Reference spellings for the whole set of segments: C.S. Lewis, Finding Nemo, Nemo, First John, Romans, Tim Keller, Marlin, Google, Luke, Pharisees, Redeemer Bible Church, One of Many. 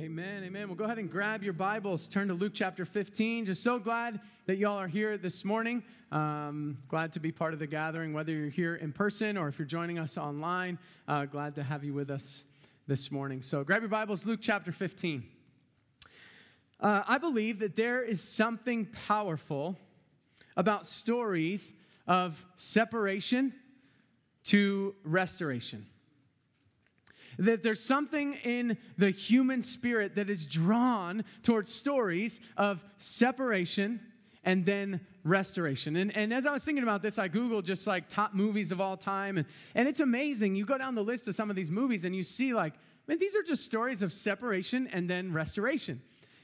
Amen, amen. Well, go ahead and grab your Bibles. Turn to Luke chapter 15. Just so glad that y'all are here this morning. Glad to be part of the gathering, whether you're here in person or if you're joining us online. Glad to have you with us this morning. So grab your Bibles, Luke chapter 15. I believe that there is something powerful about stories of separation to restoration. That there's something in the human spirit that is drawn towards stories of separation and then restoration. And as I was thinking about this, I Googled just like top movies of all time. And it's amazing. You go down the list of some of these movies and you see like, man, these are just stories of separation and then restoration.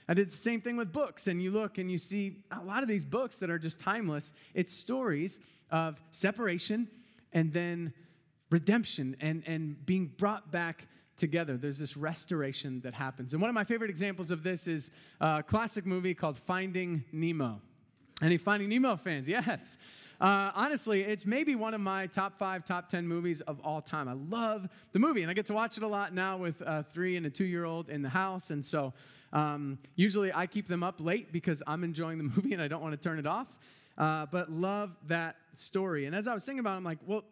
I did the same thing with books. And you look and you see a lot of these books that are just timeless. It's stories of separation and then redemption and being brought back together. There's this restoration that happens. And one of my favorite examples of this is a classic movie called Finding Nemo. Any Finding Nemo fans? Yes. Honestly, it's maybe one of my top 5, top 10 movies of all time. I love the movie, and I get to watch it a lot now with a 3- and a 2-year-old in the house. And so usually I keep them up late because I'm enjoying the movie and I don't want to turn it off. But love that story. And as I was thinking about it, I'm like, well,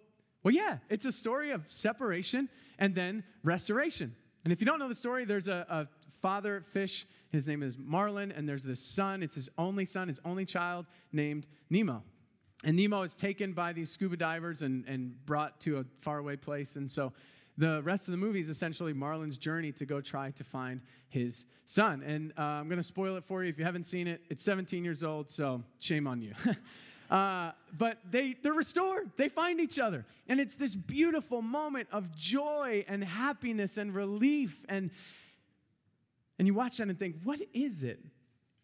yeah, it's a story of separation and then restoration. And if you don't know the story, there's a father fish. His name is Marlin, and there's this son. It's his only son, his only child, named Nemo. And Nemo is taken by these scuba divers and brought to a faraway place. And so the rest of the movie is essentially Marlin's journey to go try to find his son. And I'm going to spoil it for you if you haven't seen it. It's 17 years old, so shame on you. But they're restored. They find each other. And it's this beautiful moment of joy and happiness and relief. And you watch that and think, what is it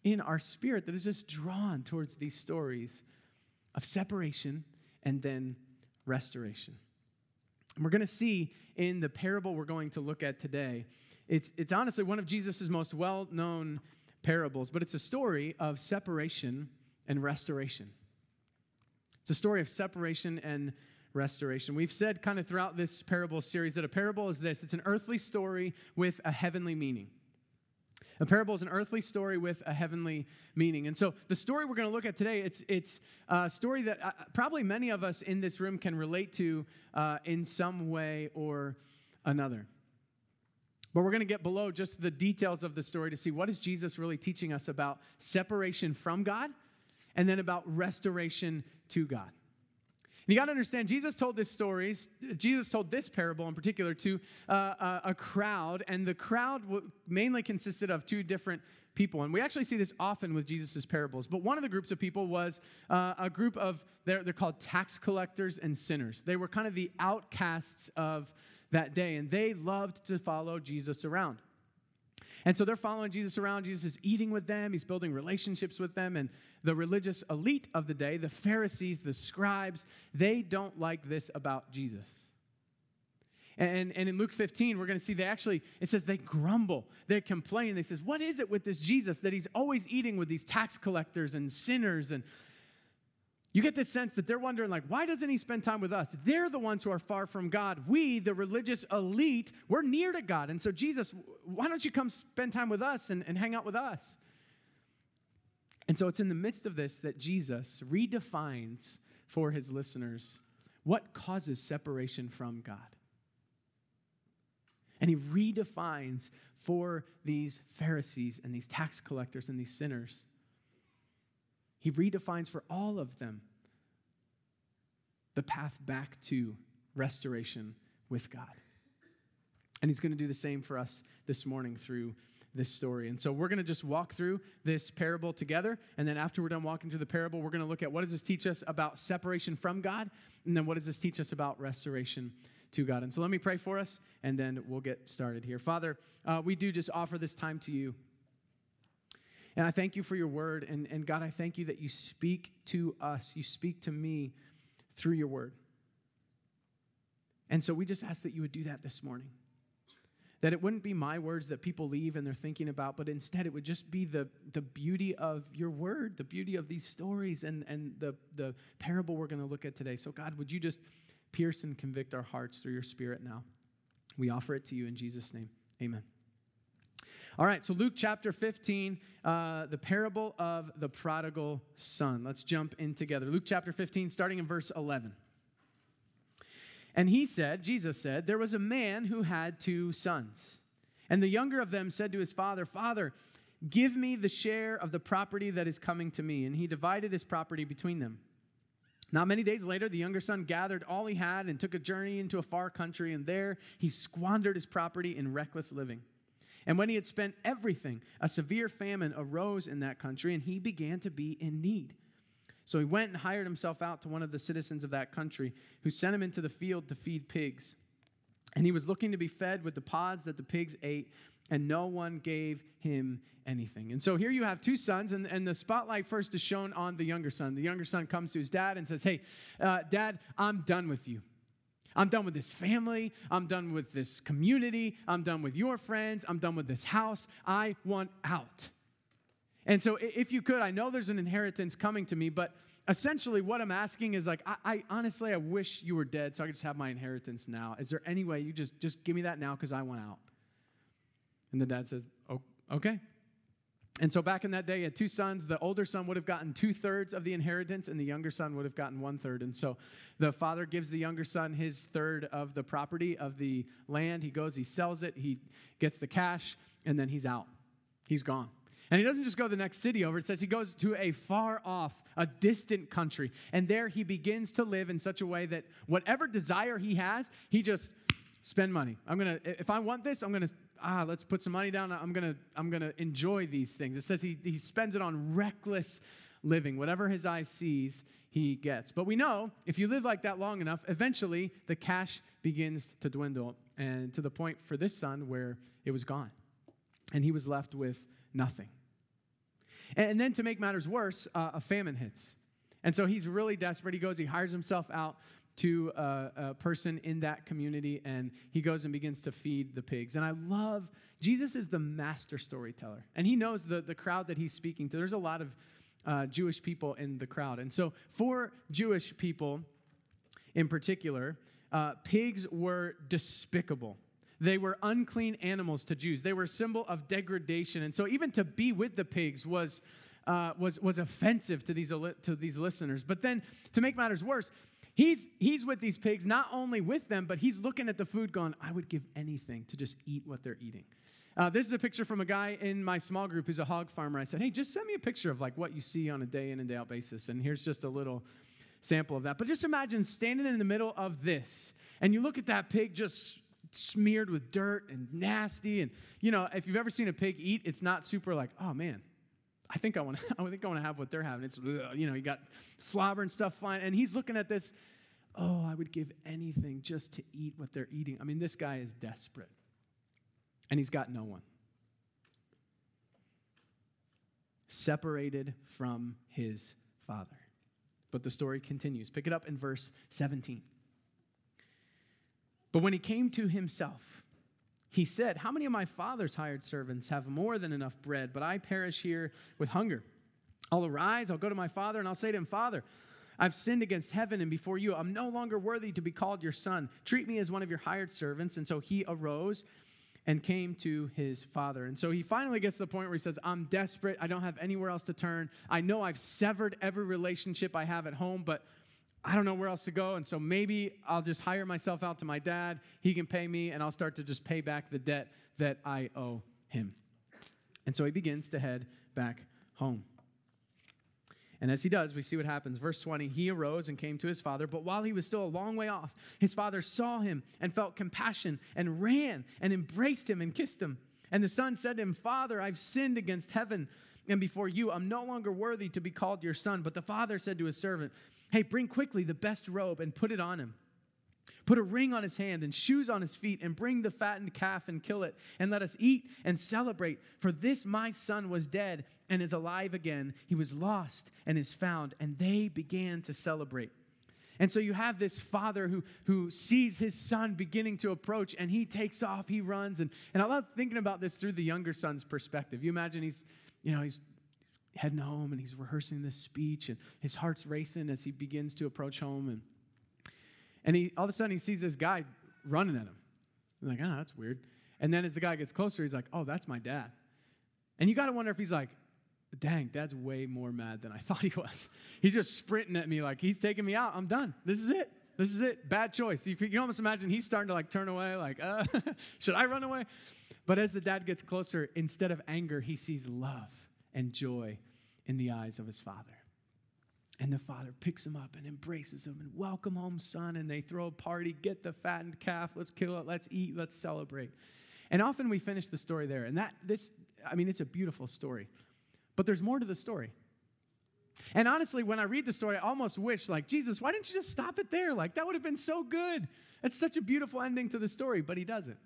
in our spirit that is just drawn towards these stories of separation and then restoration? And we're going to see in the parable we're going to look at today, it's honestly one of Jesus' most well-known parables, but it's a story of separation and restoration. It's a story of separation and restoration. We've said kind of throughout this parable series that a parable is this. It's an earthly story with a heavenly meaning. A parable is an earthly story with a heavenly meaning. And so the story we're going to look at today, it's a story that probably many of us in this room can relate to in some way or another. But we're going to get below just the details of the story to see what is Jesus really teaching us about separation from God and then about restoration to God. And you got to understand, Jesus told this parable in particular to a crowd, and the crowd mainly consisted of two different people. And we actually see this often with Jesus' parables. But one of the groups of people was a group of, they're called tax collectors and sinners. They were kind of the outcasts of that day, and they loved to follow Jesus around. And so they're following Jesus around. Jesus is eating with them. He's building relationships with them. And the religious elite of the day, the Pharisees, the scribes, they don't like this about Jesus. And in Luke 15, we're going to see it says they grumble. They complain. They says, what is it with this Jesus that he's always eating with these tax collectors and sinners? And you get this sense that they're wondering, like, why doesn't he spend time with us? They're the ones who are far from God. We, the religious elite, we're near to God. And so, Jesus, why don't you come spend time with us and hang out with us? And so it's in the midst of this that Jesus redefines for his listeners what causes separation from God. And he redefines for these Pharisees and these tax collectors and these sinners. He redefines for all of them the path back to restoration with God. And he's going to do the same for us this morning through this story. And so we're going to just walk through this parable together. And then after we're done walking through the parable, we're going to look at what does this teach us about separation from God? And then what does this teach us about restoration to God? And so let me pray for us, and then we'll get started here. Father, we do just offer this time to you. And I thank you for your word. And God, I thank you that you speak to us. You speak to me through your word. And so we just ask that you would do that this morning. That it wouldn't be my words that people leave and they're thinking about, but instead it would just be the beauty of your word, the beauty of these stories and the parable we're going to look at today. So God, would you just pierce and convict our hearts through your spirit now? We offer it to you in Jesus' name. Amen. All right, so Luke chapter 15, the parable of the prodigal son. Let's jump in together. Luke chapter 15, starting in verse 11. And he said, Jesus said, there was a man who had 2 sons. And the younger of them said to his father, Father, give me the share of the property that is coming to me. And he divided his property between them. Not many days later, the younger son gathered all he had and took a journey into a far country. And there he squandered his property in reckless living. And when he had spent everything, a severe famine arose in that country, and he began to be in need. So he went and hired himself out to one of the citizens of that country, who sent him into the field to feed pigs. And he was looking to be fed with the pods that the pigs ate, and no one gave him anything. And so here you have 2 sons, and the spotlight first is shown on the younger son. The younger son comes to his dad and says, hey, Dad, I'm done with you. I'm done with this family. I'm done with this community. I'm done with your friends. I'm done with this house. I want out. And so if you could, I know there's an inheritance coming to me, but essentially what I'm asking is like, I honestly, I wish you were dead so I could just have my inheritance now. Is there any way you just give me that now because I want out? And the dad says, oh, okay. And so back in that day, you had 2 sons. The older son would have gotten 2/3 of the inheritance, and the younger son would have gotten 1/3. And so the father gives the younger son his 1/3 of the property of the land. He goes, he sells it, he gets the cash, and then he's out. He's gone. And he doesn't just go to the next city over. It says he goes to a far off, a distant country. And there he begins to live in such a way that whatever desire he has, he just spend money. If I want this, let's put some money down. I'm gonna enjoy these things. It says he spends it on reckless living. Whatever his eye sees, he gets. But we know if you live like that long enough, eventually the cash begins to dwindle, and to the point for this son where it was gone, and he was left with nothing. And then to make matters worse, a famine hits, and so he's really desperate. He goes, he hires himself out to a person in that community, and he goes and begins to feed the pigs. And I love, Jesus is the master storyteller, and he knows the crowd that he's speaking to. There's a lot of Jewish people in the crowd. And so for Jewish people in particular, pigs were despicable. They were unclean animals to Jews. They were a symbol of degradation. And so even to be with the pigs was offensive to these listeners. But then to make matters worse, He's with these pigs, not only with them, but he's looking at the food going, I would give anything to just eat what they're eating. This is a picture from a guy in my small group who's a hog farmer. I said, hey, just send me a picture of like what you see on a day in and day out basis. And here's just a little sample of that. But just imagine standing in the middle of this, and you look at that pig just smeared with dirt and nasty. And, you know, if you've ever seen a pig eat, it's not super like, oh, man. I think I want to have what they're having. It's, you know, you got slobber and stuff flying. And he's looking at this, oh, I would give anything just to eat what they're eating. I mean, this guy is desperate. And he's got no one. Separated from his father. But the story continues. Pick it up in verse 17. But when he came to himself, he said, how many of my father's hired servants have more than enough bread, but I perish here with hunger? I'll arise, I'll go to my father, and I'll say to him, Father, I've sinned against heaven and before you. I'm no longer worthy to be called your son. Treat me as one of your hired servants. And so he arose and came to his father. And so he finally gets to the point where he says, I'm desperate. I don't have anywhere else to turn. I know I've severed every relationship I have at home, but I don't know where else to go, and so maybe I'll just hire myself out to my dad. He can pay me, and I'll start to just pay back the debt that I owe him. And so he begins to head back home. And as he does, we see what happens. Verse 20, he arose and came to his father, but while he was still a long way off, his father saw him and felt compassion and ran and embraced him and kissed him. And the son said to him, Father, I've sinned against heaven and before you. I'm no longer worthy to be called your son. But the father said to his servant, hey, bring quickly the best robe and put it on him. Put a ring on his hand and shoes on his feet, and bring the fattened calf and kill it, and let us eat and celebrate. For this my son was dead and is alive again. He was lost and is found. And they began to celebrate. And so you have this father who sees his son beginning to approach, and he takes off, he runs. And I love thinking about this through the younger son's perspective. You imagine he's heading home, and he's rehearsing this speech, and his heart's racing as he begins to approach home, and he all of a sudden he sees this guy running at him. I'm like, oh, that's weird. And then as the guy gets closer, he's like, oh, that's my dad. And you got to wonder if he's like, dang, Dad's way more mad than I thought he was. He's just sprinting at me like, he's taking me out. I'm done. This is it. This is it. Bad choice. You can almost imagine he's starting to like turn away like, should I run away? But as the dad gets closer, instead of anger, he sees love and joy in the eyes of his father. And the father picks him up and embraces him and welcome home, son. And they throw a party, get the fattened calf, let's kill it, let's eat, let's celebrate. And often we finish the story there. And it's a beautiful story. But there's more to the story. And honestly, when I read the story, I almost wish, like, Jesus, why didn't you just stop it there? Like, that would have been so good. That's such a beautiful ending to the story, but he doesn't.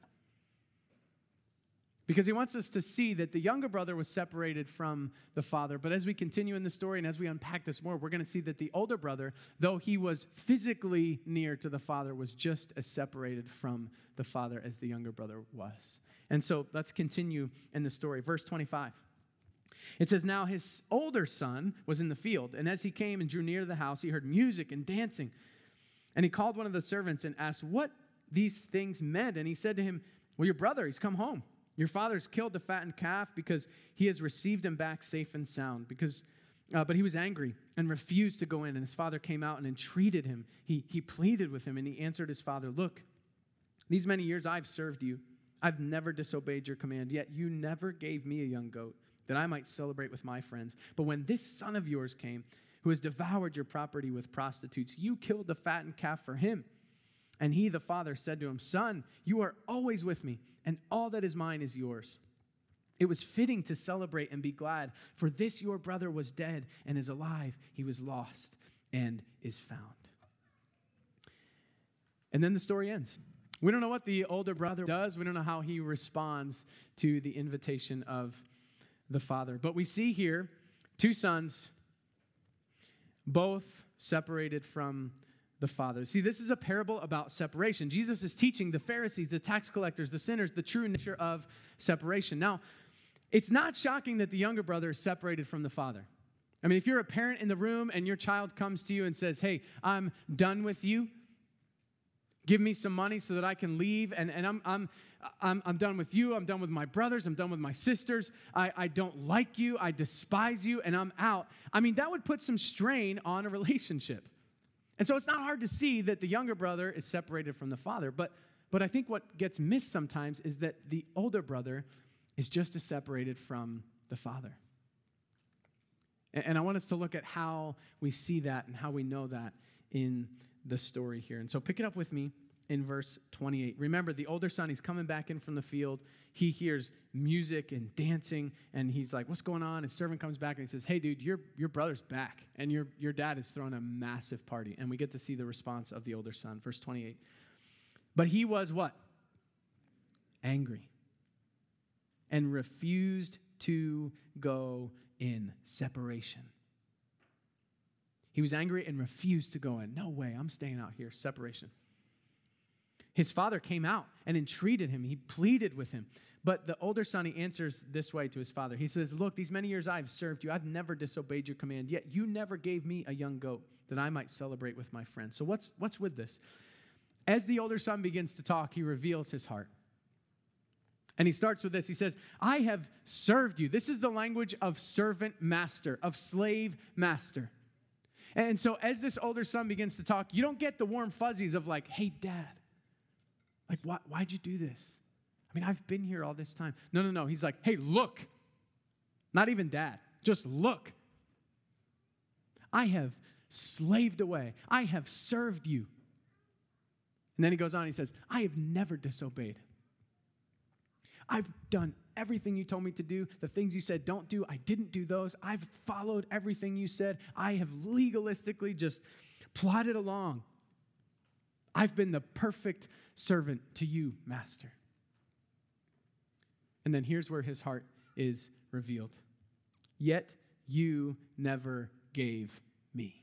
Because he wants us to see that the younger brother was separated from the father. But as we continue in the story and as we unpack this more, we're going to see that the older brother, though he was physically near to the father, was just as separated from the father as the younger brother was. And so let's continue in the story. Verse 25. It says, now his older son was in the field, and as he came and drew near the house, he heard music and dancing. And he called one of the servants and asked what these things meant. And he said to him, well, your brother, he's come home. Your father's killed the fattened calf because he has received him back safe and sound. But he was angry and refused to go in. And his father came out and entreated him. He pleaded with him, and he answered his father, look, these many years I've served you. I've never disobeyed your command, yet you never gave me a young goat that I might celebrate with my friends. But when this son of yours came, who has devoured your property with prostitutes, you killed the fattened calf for him. And he, the father, said to him, son, you are always with me, and all that is mine is yours. It was fitting to celebrate and be glad, for this your brother was dead and is alive. He was lost and is found. And then the story ends. We don't know what the older brother does. We don't know how he responds to the invitation of the father. But we see here two sons, both separated from the father. See, this is a parable about separation. Jesus is teaching the Pharisees, the tax collectors, the sinners, the true nature of separation. Now, it's not shocking that the younger brother is separated from the father. I mean, if you're a parent in the room and your child comes to you and says, hey, I'm done with you. Give me some money so that I can leave, and I'm done with you, I'm done with my brothers, I'm done with my sisters, I don't like you, I despise you, and I'm out. I mean, that would put some strain on a relationship. And so it's not hard to see that the younger brother is separated from the father, but I think what gets missed sometimes is that the older brother is just as separated from the father. And I want us to look at how we see that and how we know that in the story here. And so pick it up with me in verse 28. Remember, the older son, he's coming back in from the field. He hears music and dancing, and he's like, what's going on? His servant comes back, and he says, hey, dude, your brother's back, and your dad is throwing a massive party. And we get to see the response of the older son. Verse 28. But he was what? Angry. And refused to go in. Separation. He was angry and refused to go in. No way, I'm staying out here. Separation. His father came out and entreated him. He pleaded with him. But the older son, he answers this way to his father. He says, look, these many years I've served you. I've never disobeyed your command, yet you never gave me a young goat that I might celebrate with my friends. So what's with this? As the older son begins to talk, he reveals his heart. And he starts with this. He says, I have served you. This is the language of servant master, of slave master. And so as this older son begins to talk, you don't get the warm fuzzies of like, hey, Dad, like, why'd you do this? I mean, I've been here all this time. No. He's like, hey, look, not even Dad, just look. I have slaved away. I have served you. And then he goes on, he says, I have never disobeyed. I've done everything you told me to do. The things you said don't do, I didn't do those. I've followed everything you said. I have legalistically just plodded along. I've been the perfect servant to you, Master. And then here's where his heart is revealed. Yet you never gave me.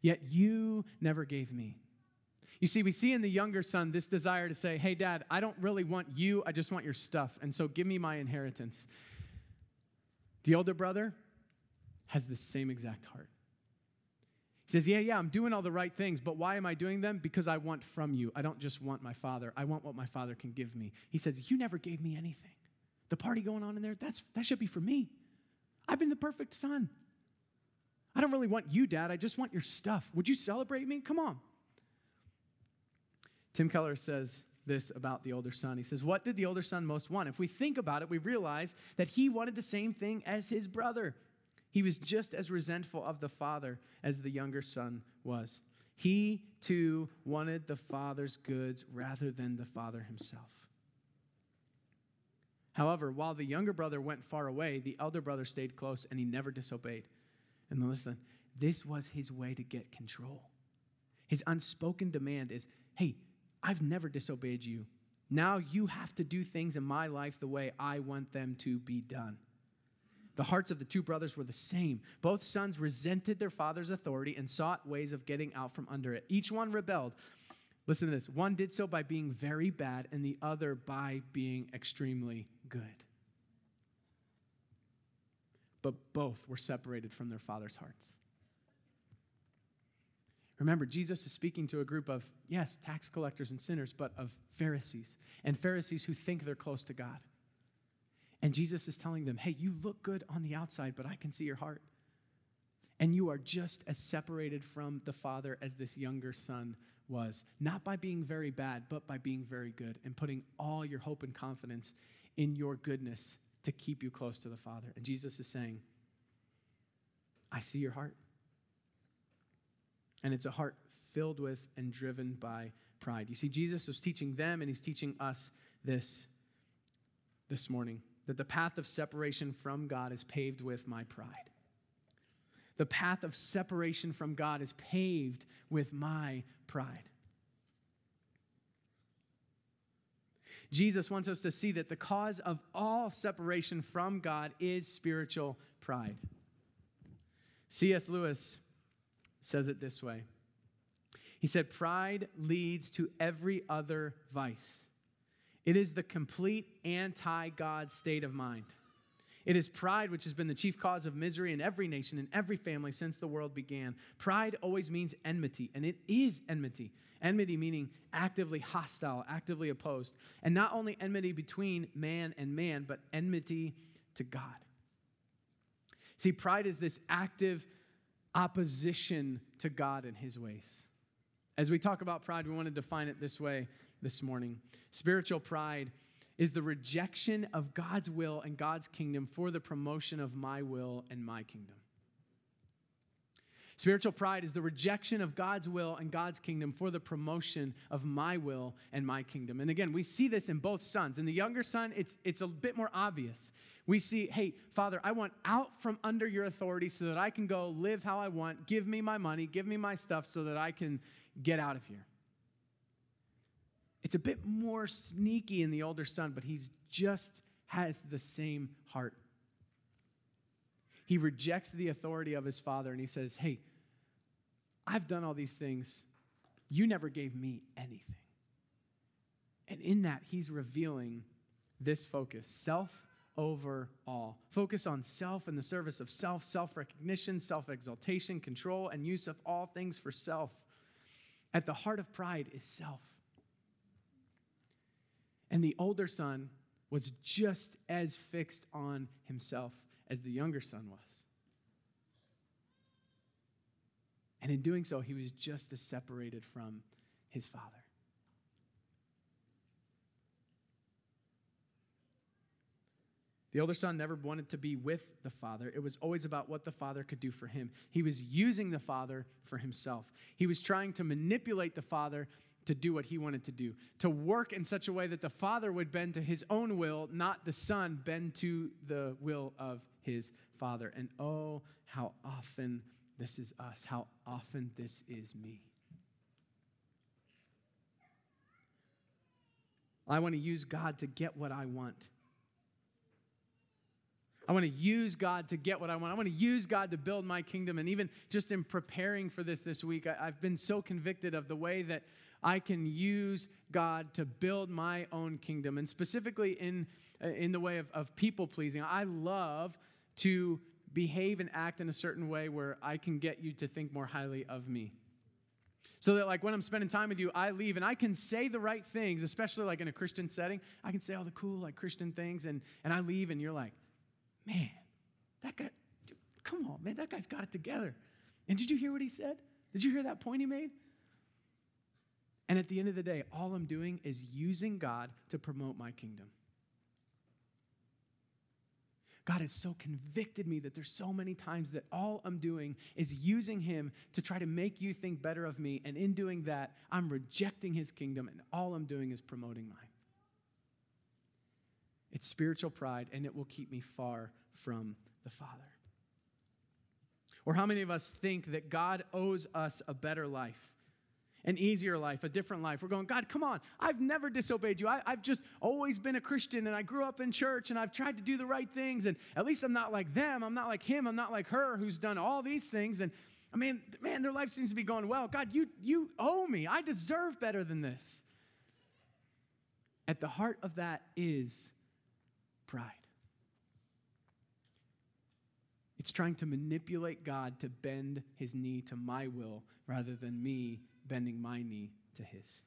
Yet you never gave me. You see, we see in the younger son this desire to say, hey, Dad, I don't really want you. I just want your stuff. And so give me my inheritance. The older brother has the same exact heart. He says, yeah, I'm doing all the right things, but why am I doing them? Because I want from you. I don't just want my father. I want what my father can give me. He says, you never gave me anything. the party going on in there, that should be for me. I've been the perfect son. I don't really want you, Dad. I just want your stuff. Would you celebrate me? Come on. Tim Keller says this about the older son. He says, what did the older son most want? If we think about it, we realize that he wanted the same thing as his brother. He was just as resentful of the father as the younger son was. He, too, wanted the father's goods rather than the father himself. However, while the younger brother went far away, the elder brother stayed close, and he never disobeyed. And listen, this was his way to get control. His unspoken demand is, hey, I've never disobeyed you. Now you have to do things in my life the way I want them to be done. The hearts of the two brothers were the same. Both sons resented their father's authority and sought ways of getting out from under it. Each one rebelled. Listen to this. One did so by being very bad, and the other by being extremely good. But both were separated from their father's hearts. Remember, Jesus is speaking to a group of, yes, tax collectors and sinners, but of Pharisees, and Pharisees who think they're close to God. And Jesus is telling them, hey, you look good on the outside, but I can see your heart. And you are just as separated from the Father as this younger son was, not by being very bad, but by being very good and putting all your hope and confidence in your goodness to keep you close to the Father. And Jesus is saying, I see your heart. And it's a heart filled with and driven by pride. You see, Jesus was teaching them, and he's teaching us this morning, that the path of separation from God is paved with my pride. The path of separation from God is paved with my pride. Jesus wants us to see that the cause of all separation from God is spiritual pride. C.S. Lewis says it this way. He said, pride leads to every other vice. It is the complete anti-God state of mind. It is pride which has been the chief cause of misery in every nation and every family since the world began. Pride always means enmity, and it is enmity. Enmity meaning actively hostile, actively opposed. And not only enmity between man and man, but enmity to God. See, pride is this active opposition to God and his ways. As we talk about pride, we want to define it this way this morning. Spiritual pride is the rejection of God's will and God's kingdom for the promotion of my will and my kingdom. Spiritual pride is the rejection of God's will and God's kingdom for the promotion of my will and my kingdom. And again, we see this in both sons. In the younger son, it's a bit more obvious. We see, hey, Father, I want out from under your authority so that I can go live how I want. Give me my money. Give me my stuff so that I can get out of here. It's a bit more sneaky in the older son, but he just has the same heart. He rejects the authority of his father, and he says, hey, I've done all these things. You never gave me anything. And in that, he's revealing this focus, self over all. Focus on self and the service of self, self-recognition, self-exaltation, control, and use of all things for self. At the heart of pride is self. And the older son was just as fixed on himself as the younger son was. And in doing so, he was just as separated from his father. The older son never wanted to be with the father. It was always about what the father could do for him. He was using the father for himself. He was trying to manipulate the father to do what he wanted to do, to work in such a way that the father would bend to his own will, not the son bend to the will of his father. And oh, how often this is us, how often this is me. I want to use God to get what I want. I want to use God to get what I want. I want to use God to build my kingdom. And even just in preparing for this week, I've been so convicted of the way that I can use God to build my own kingdom, and specifically in the way of people-pleasing. I love to behave and act in a certain way where I can get you to think more highly of me. So that like when I'm spending time with you, I leave and I can say the right things, especially like in a Christian setting. I can say all the cool like Christian things and I leave and you're like, man, that guy, come on, man, that guy's got it together. And did you hear what he said? Did you hear that point he made? And at the end of the day, all I'm doing is using God to promote my kingdom. God has so convicted me that there's so many times that all I'm doing is using him to try to make you think better of me. And in doing that, I'm rejecting his kingdom and all I'm doing is promoting mine. It's spiritual pride and it will keep me far from the Father. Or how many of us think that God owes us a better life? An easier life, a different life. We're going, God, come on. I've never disobeyed you. I've just always been a Christian, and I grew up in church, and I've tried to do the right things, and at least I'm not like them. I'm not like him. I'm not like her who's done all these things, and I mean, man, their life seems to be going well. God, you owe me. I deserve better than this. At the heart of that is pride. It's trying to manipulate God to bend his knee to my will rather than me bending my knee to his.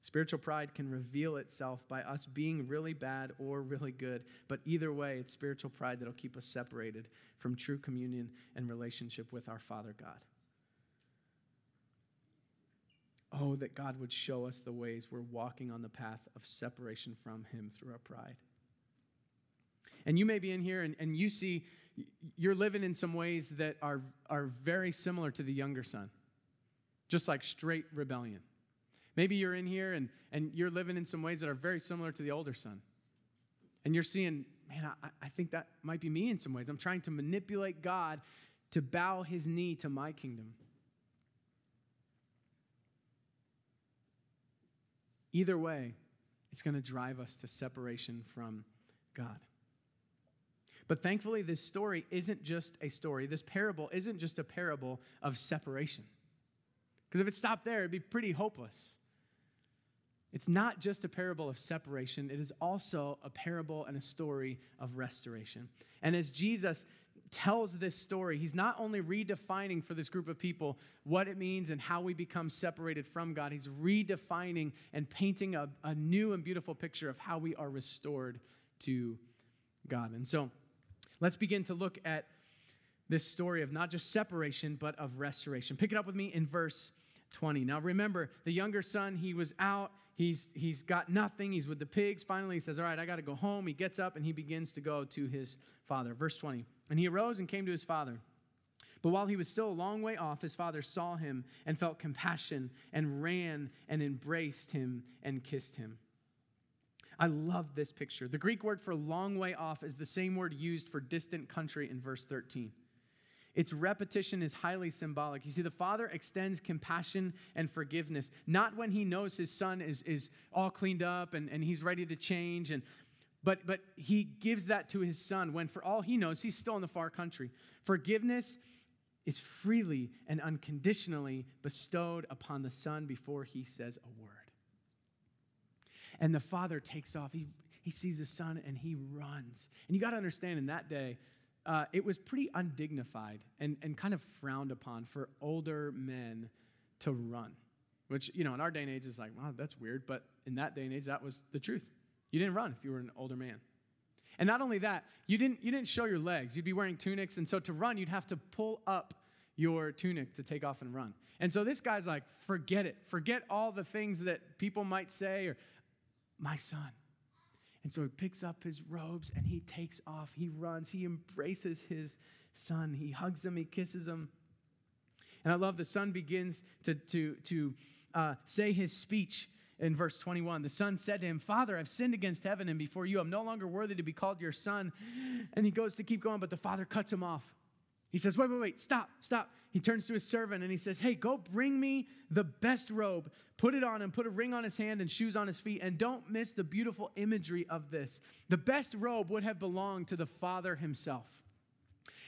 Spiritual pride can reveal itself by us being really bad or really good, but either way, it's spiritual pride that'll keep us separated from true communion and relationship with our Father God. Oh, that God would show us the ways we're walking on the path of separation from him through our pride. And you may be in here and you see you're living in some ways that are very similar to the younger son, just like straight rebellion. Maybe you're in here and you're living in some ways that are very similar to the older son. And you're seeing, man, I think that might be me in some ways. I'm trying to manipulate God to bow his knee to my kingdom. Either way, it's going to drive us to separation from God. But thankfully, this story isn't just a story. This parable isn't just a parable of separation. Because if it stopped there, it'd be pretty hopeless. It's not just a parable of separation. It is also a parable and a story of restoration. And as Jesus tells this story, he's not only redefining for this group of people what it means and how we become separated from God, he's redefining and painting a new and beautiful picture of how we are restored to God. And so, let's begin to look at this story of not just separation, but of restoration. Pick it up with me in verse 20. Now remember, the younger son, he was out. He's got nothing. He's with the pigs. Finally, he says, all right, I got to go home. He gets up and he begins to go to his father. Verse 20, and he arose and came to his father. But while he was still a long way off, his father saw him and felt compassion and ran and embraced him and kissed him. I love this picture. The Greek word for long way off is the same word used for distant country in verse 13. Its repetition is highly symbolic. You see, the father extends compassion and forgiveness, not when he knows his son is all cleaned up and he's ready to change, but he gives that to his son when, for all he knows, he's still in the far country. Forgiveness is freely and unconditionally bestowed upon the son before he says a word. And the father takes off. He sees his son and he runs. And you got to understand, in that day, it was pretty undignified and kind of frowned upon for older men to run, which, you know, in our day and age is like, wow, that's weird. But in that day and age, that was the truth. You didn't run if you were an older man. And not only that, you didn't show your legs. You'd be wearing tunics. And so to run, you'd have to pull up your tunic to take off and run. And so this guy's like, forget it. Forget all the things that people might say or my son. And so he picks up his robes and he takes off. He runs. He embraces his son. He hugs him. He kisses him. And I love the son begins to say his speech in verse 21. The son said to him, Father, I've sinned against heaven and before you. I'm no longer worthy to be called your son. And he goes to keep going, but the father cuts him off. He says, wait, stop. He turns to his servant and he says, hey, go bring me the best robe, put it on him, put a ring on his hand and shoes on his feet, and don't miss the beautiful imagery of this. The best robe would have belonged to the father himself.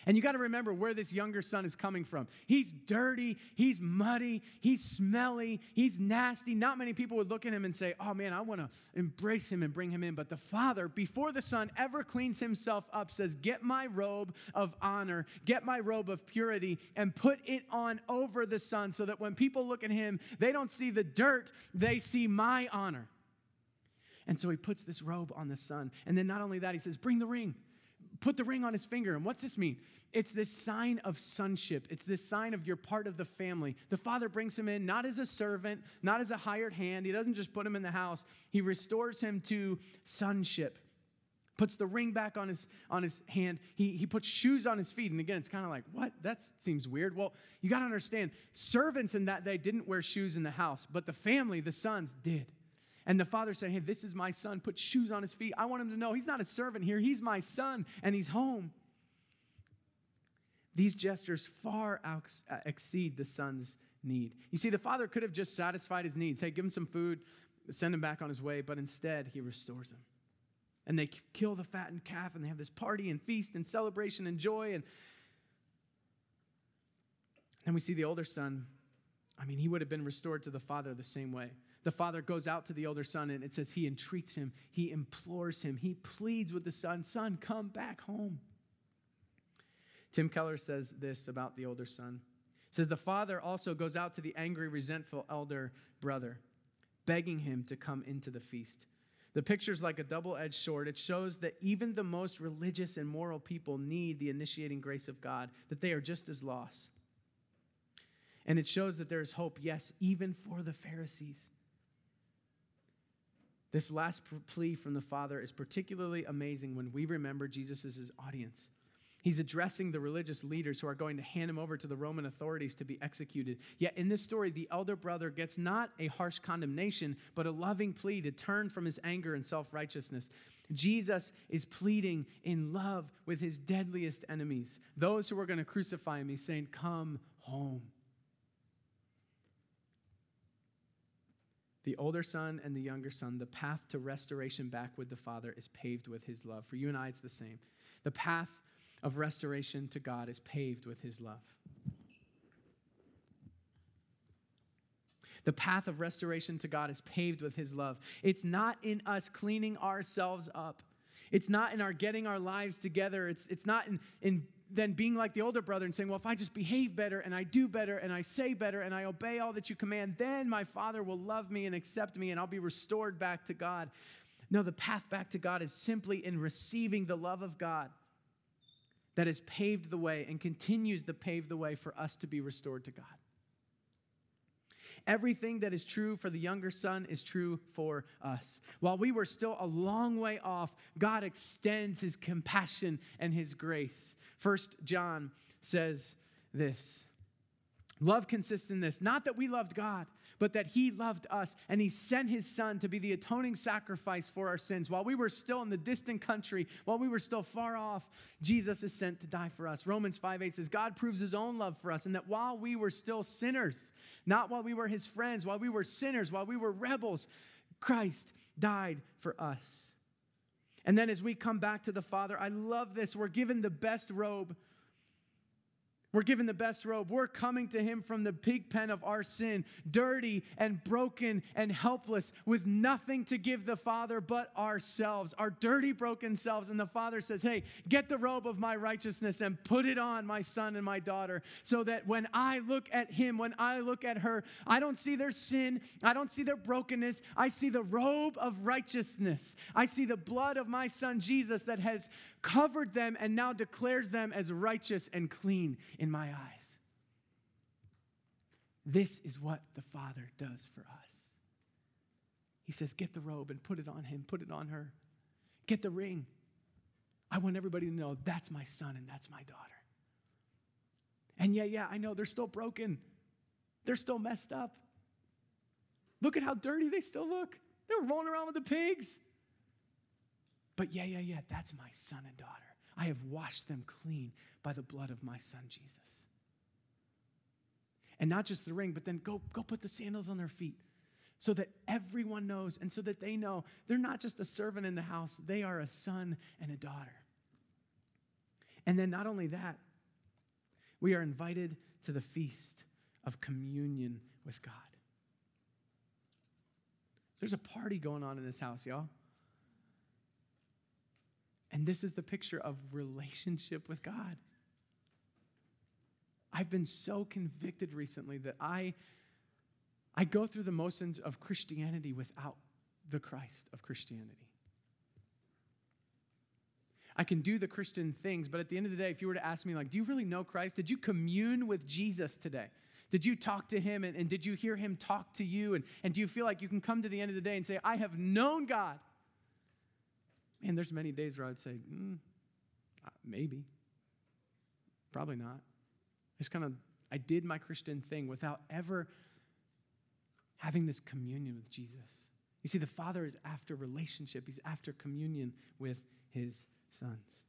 And you got to remember where this younger son is coming from. He's dirty, he's muddy, he's smelly, he's nasty. Not many people would look at him and say, oh man, I want to embrace him and bring him in. But the father, before the son ever cleans himself up, says, get my robe of honor, get my robe of purity, and put it on over the son so that when people look at him, they don't see the dirt, they see my honor. And so he puts this robe on the son. And then not only that, he says, bring the ring. Put the ring on his finger. And what's this mean? It's this sign of sonship. It's this sign of you're part of the family. The father brings him in, not as a servant, not as a hired hand. He doesn't just put him in the house. He restores him to sonship. Puts the ring back on his hand. He puts shoes on his feet. And again, it's kind of like, what? That seems weird. Well, you got to understand, servants in that day didn't wear shoes in the house, but the family, the sons, did. And the father said, hey, this is my son. Put shoes on his feet. I want him to know he's not a servant here. He's my son, and he's home. These gestures far exceed the son's need. You see, the father could have just satisfied his needs. Hey, give him some food, send him back on his way. But instead, he restores him. And they kill the fattened calf, and they have this party and feast and celebration and joy. And then we see the older son. I mean, he would have been restored to the father the same way. The father goes out to the older son, and it says he entreats him, he implores him, he pleads with the son, son, come back home. Tim Keller says this about the older son. He says, the father also goes out to the angry, resentful elder brother, begging him to come into the feast. The picture's like a double-edged sword. It shows that even the most religious and moral people need the initiating grace of God, that they are just as lost. And it shows that there is hope, yes, even for the Pharisees. This last plea from the Father is particularly amazing when we remember Jesus is his audience. He's addressing the religious leaders who are going to hand him over to the Roman authorities to be executed. Yet in this story, the elder brother gets not a harsh condemnation, but a loving plea to turn from his anger and self-righteousness. Jesus is pleading in love with his deadliest enemies, those who are going to crucify him. He's saying, come home. The older son and the younger son, the path to restoration back with the Father is paved with his love. For you and I, it's the same. The path of restoration to God is paved with his love. The path of restoration to God is paved with his love. It's not in us cleaning ourselves up. It's not in our getting our lives together. It's not in then being like the older brother and saying, well, if I just behave better and I do better and I say better and I obey all that you command, then my Father will love me and accept me and I'll be restored back to God. No, the path back to God is simply in receiving the love of God that has paved the way and continues to pave the way for us to be restored to God. Everything that is true for the younger son is true for us. While we were still a long way off, God extends his compassion and his grace. First John says this, love consists in this, not that we loved God, but that he loved us and he sent his son to be the atoning sacrifice for our sins. While we were still in the distant country, while we were still far off, Jesus is sent to die for us. Romans 5:8 says, God proves his own love for us and that while we were still sinners, not while we were his friends, while we were sinners, while we were rebels, Christ died for us. And then as we come back to the Father, I love this. We're given the best robe. We're given the best robe. We're coming to him from the pig pen of our sin, dirty and broken and helpless, with nothing to give the Father but ourselves, our dirty, broken selves. And the Father says, hey, get the robe of my righteousness and put it on my son and my daughter so that when I look at him, when I look at her, I don't see their sin. I don't see their brokenness. I see the robe of righteousness. I see the blood of my son, Jesus, that has covered them and now declares them as righteous and clean in my eyes. This is what the Father does for us. He says, get the robe and put it on him, put it on her. Get the ring. I want everybody to know that's my son and that's my daughter. And yeah, I know they're still broken. They're still messed up. Look at how dirty they still look. They're rolling around with the pigs. But yeah, that's my son and daughter. I have washed them clean by the blood of my son, Jesus. And not just the ring, but then go put the sandals on their feet so that everyone knows and so that they know they're not just a servant in the house. They are a son and a daughter. And then not only that, We are invited to the feast of communion with God. There's a party going on in this house, y'all. And this is the picture of relationship with God. I've been so convicted recently that I go through the motions of Christianity without the Christ of Christianity. I can do the Christian things, but at the end of the day, if you were to ask me, like, do you really know Christ? Did you commune with Jesus today? Did you talk to him, and did you hear him talk to you? And do you feel like you can come to the end of the day and say, I have known God? Man, there's many days where I'd say, maybe. Probably not. It's kind of, I did my Christian thing without ever having this communion with Jesus. You see, the Father is after relationship. He's after communion with his sons.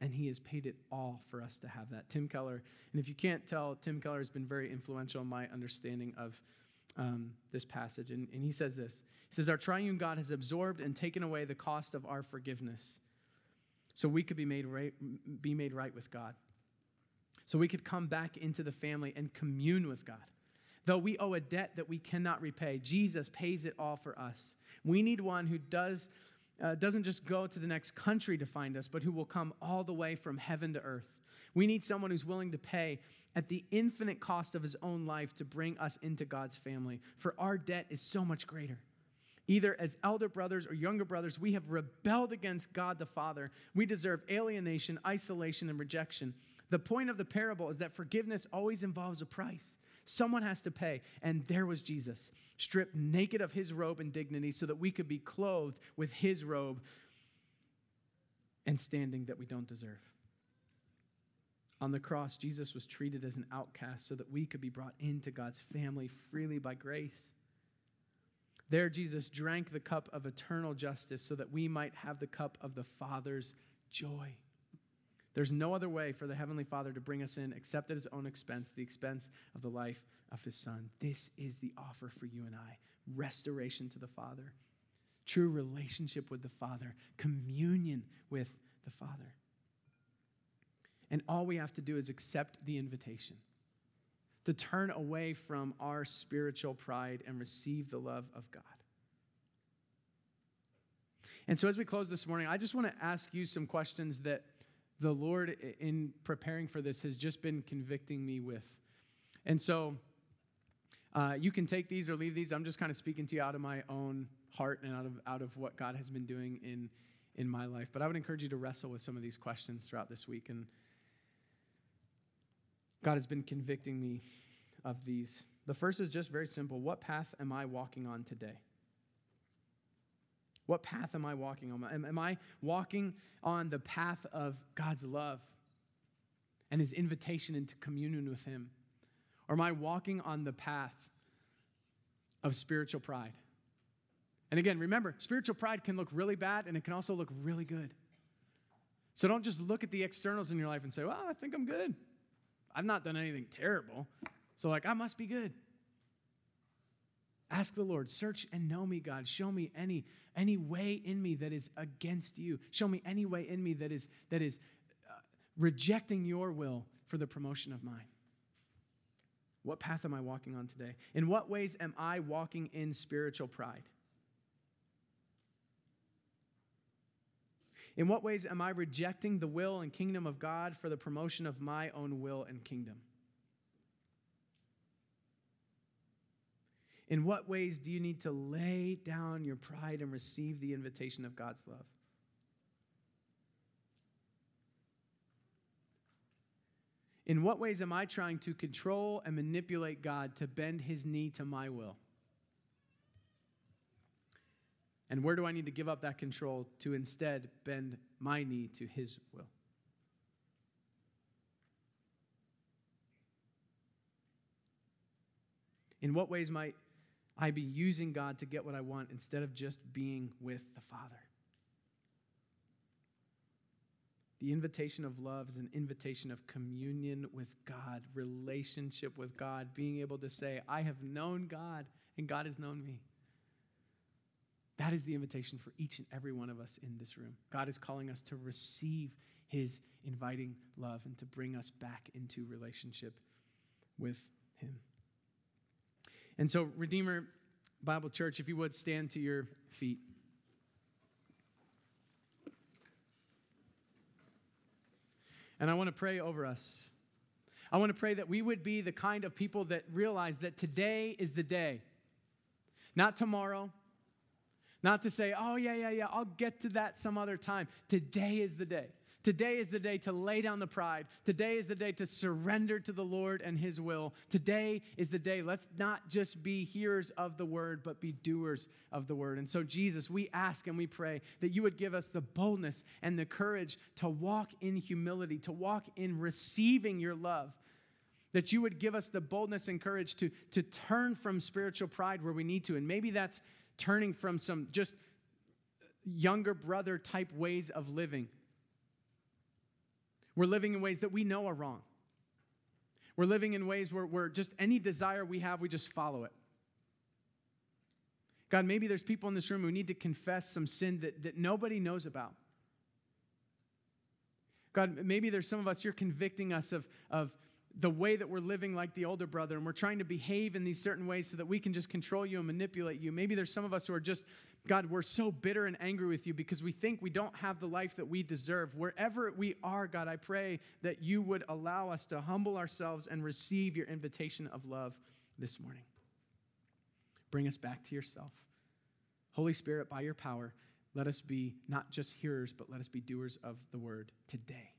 And he has paid it all for us to have that. Tim Keller, and if you can't tell, Tim Keller has been very influential in my understanding of this passage. And he says this. He says, our triune God has absorbed and taken away the cost of our forgiveness so we could be made right with God. So we could come back into the family and commune with God. Though we owe a debt that we cannot repay, Jesus pays it all for us. We need one who doesn't just go to the next country to find us, but who will come all the way from heaven to earth. We need someone who's willing to pay at the infinite cost of his own life to bring us into God's family, for our debt is so much greater. Either as elder brothers or younger brothers, we have rebelled against God the Father. We deserve alienation, isolation, and rejection. The point of the parable is that forgiveness always involves a price. Someone has to pay, and there was Jesus, stripped naked of his robe and dignity so that we could be clothed with his robe and standing that we don't deserve. On the cross, Jesus was treated as an outcast so that we could be brought into God's family freely by grace. There, Jesus drank the cup of eternal justice so that we might have the cup of the Father's joy. There's no other way for the Heavenly Father to bring us in except at his own expense, the expense of the life of his Son. This is the offer for you and I. Restoration to the Father. True relationship with the Father. Communion with the Father. And all we have to do is accept the invitation. To turn away from our spiritual pride and receive the love of God. And so as we close this morning, I just want to ask you some questions that the Lord, in preparing for this, has just been convicting me with. And so you can take these or leave these. I'm just kind of speaking to you out of my own heart and out of what God has been doing in my life. But I would encourage you to wrestle with some of these questions throughout this week. And God has been convicting me of these. The first is just very simple. What path am I walking on today? What path am I walking on? Am I walking on the path of God's love and his invitation into communion with him? Or am I walking on the path of spiritual pride? And again, remember, spiritual pride can look really bad and it can also look really good. So don't just look at the externals in your life and say, well, I think I'm good. I've not done anything terrible. So I must be good. Ask the Lord, search and know me, God. Show me any way in me that is against you. Show me any way in me that is rejecting your will for the promotion of mine. What path am I walking on today? In what ways am I walking in spiritual pride? In what ways am I rejecting the will and kingdom of God for the promotion of my own will and kingdom? In what ways do you need to lay down your pride and receive the invitation of God's love? In what ways am I trying to control and manipulate God to bend his knee to my will? And where do I need to give up that control to instead bend my knee to his will? In what ways might I be using God to get what I want instead of just being with the Father? The invitation of love is an invitation of communion with God, relationship with God, being able to say, I have known God and God has known me. That is the invitation for each and every one of us in this room. God is calling us to receive his inviting love and to bring us back into relationship with him. And so, Redeemer Bible Church, if you would, stand to your feet. And I want to pray over us. I want to pray that we would be the kind of people that realize that today is the day. Not tomorrow. Not to say, oh, yeah, I'll get to that some other time. Today is the day. Today is the day to lay down the pride. Today is the day to surrender to the Lord and his will. Today is the day. Let's not just be hearers of the word, but be doers of the word. And so, Jesus, we ask and we pray that you would give us the boldness and the courage to walk in humility, to walk in receiving your love, that you would give us the boldness and courage to turn from spiritual pride where we need to. And maybe that's turning from some just younger brother type ways of living. We're living in ways that we know are wrong. We're living in ways where we're just any desire we have, we just follow it. God, maybe there's people in this room who need to confess some sin that nobody knows about. God, maybe there's some of us, you're convicting us of the way that we're living like the older brother, and we're trying to behave in these certain ways so that we can just control you and manipulate you. Maybe there's some of us who are just, God, we're so bitter and angry with you because we think we don't have the life that we deserve. Wherever we are, God, I pray that you would allow us to humble ourselves and receive your invitation of love this morning. Bring us back to yourself. Holy Spirit, by your power, let us be not just hearers, but let us be doers of the word today.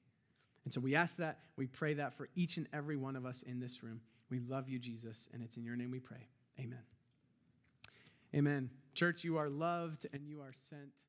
And so we ask that, we pray that for each and every one of us in this room. We love you, Jesus, and it's in your name we pray. Amen. Amen. Church, you are loved and you are sent.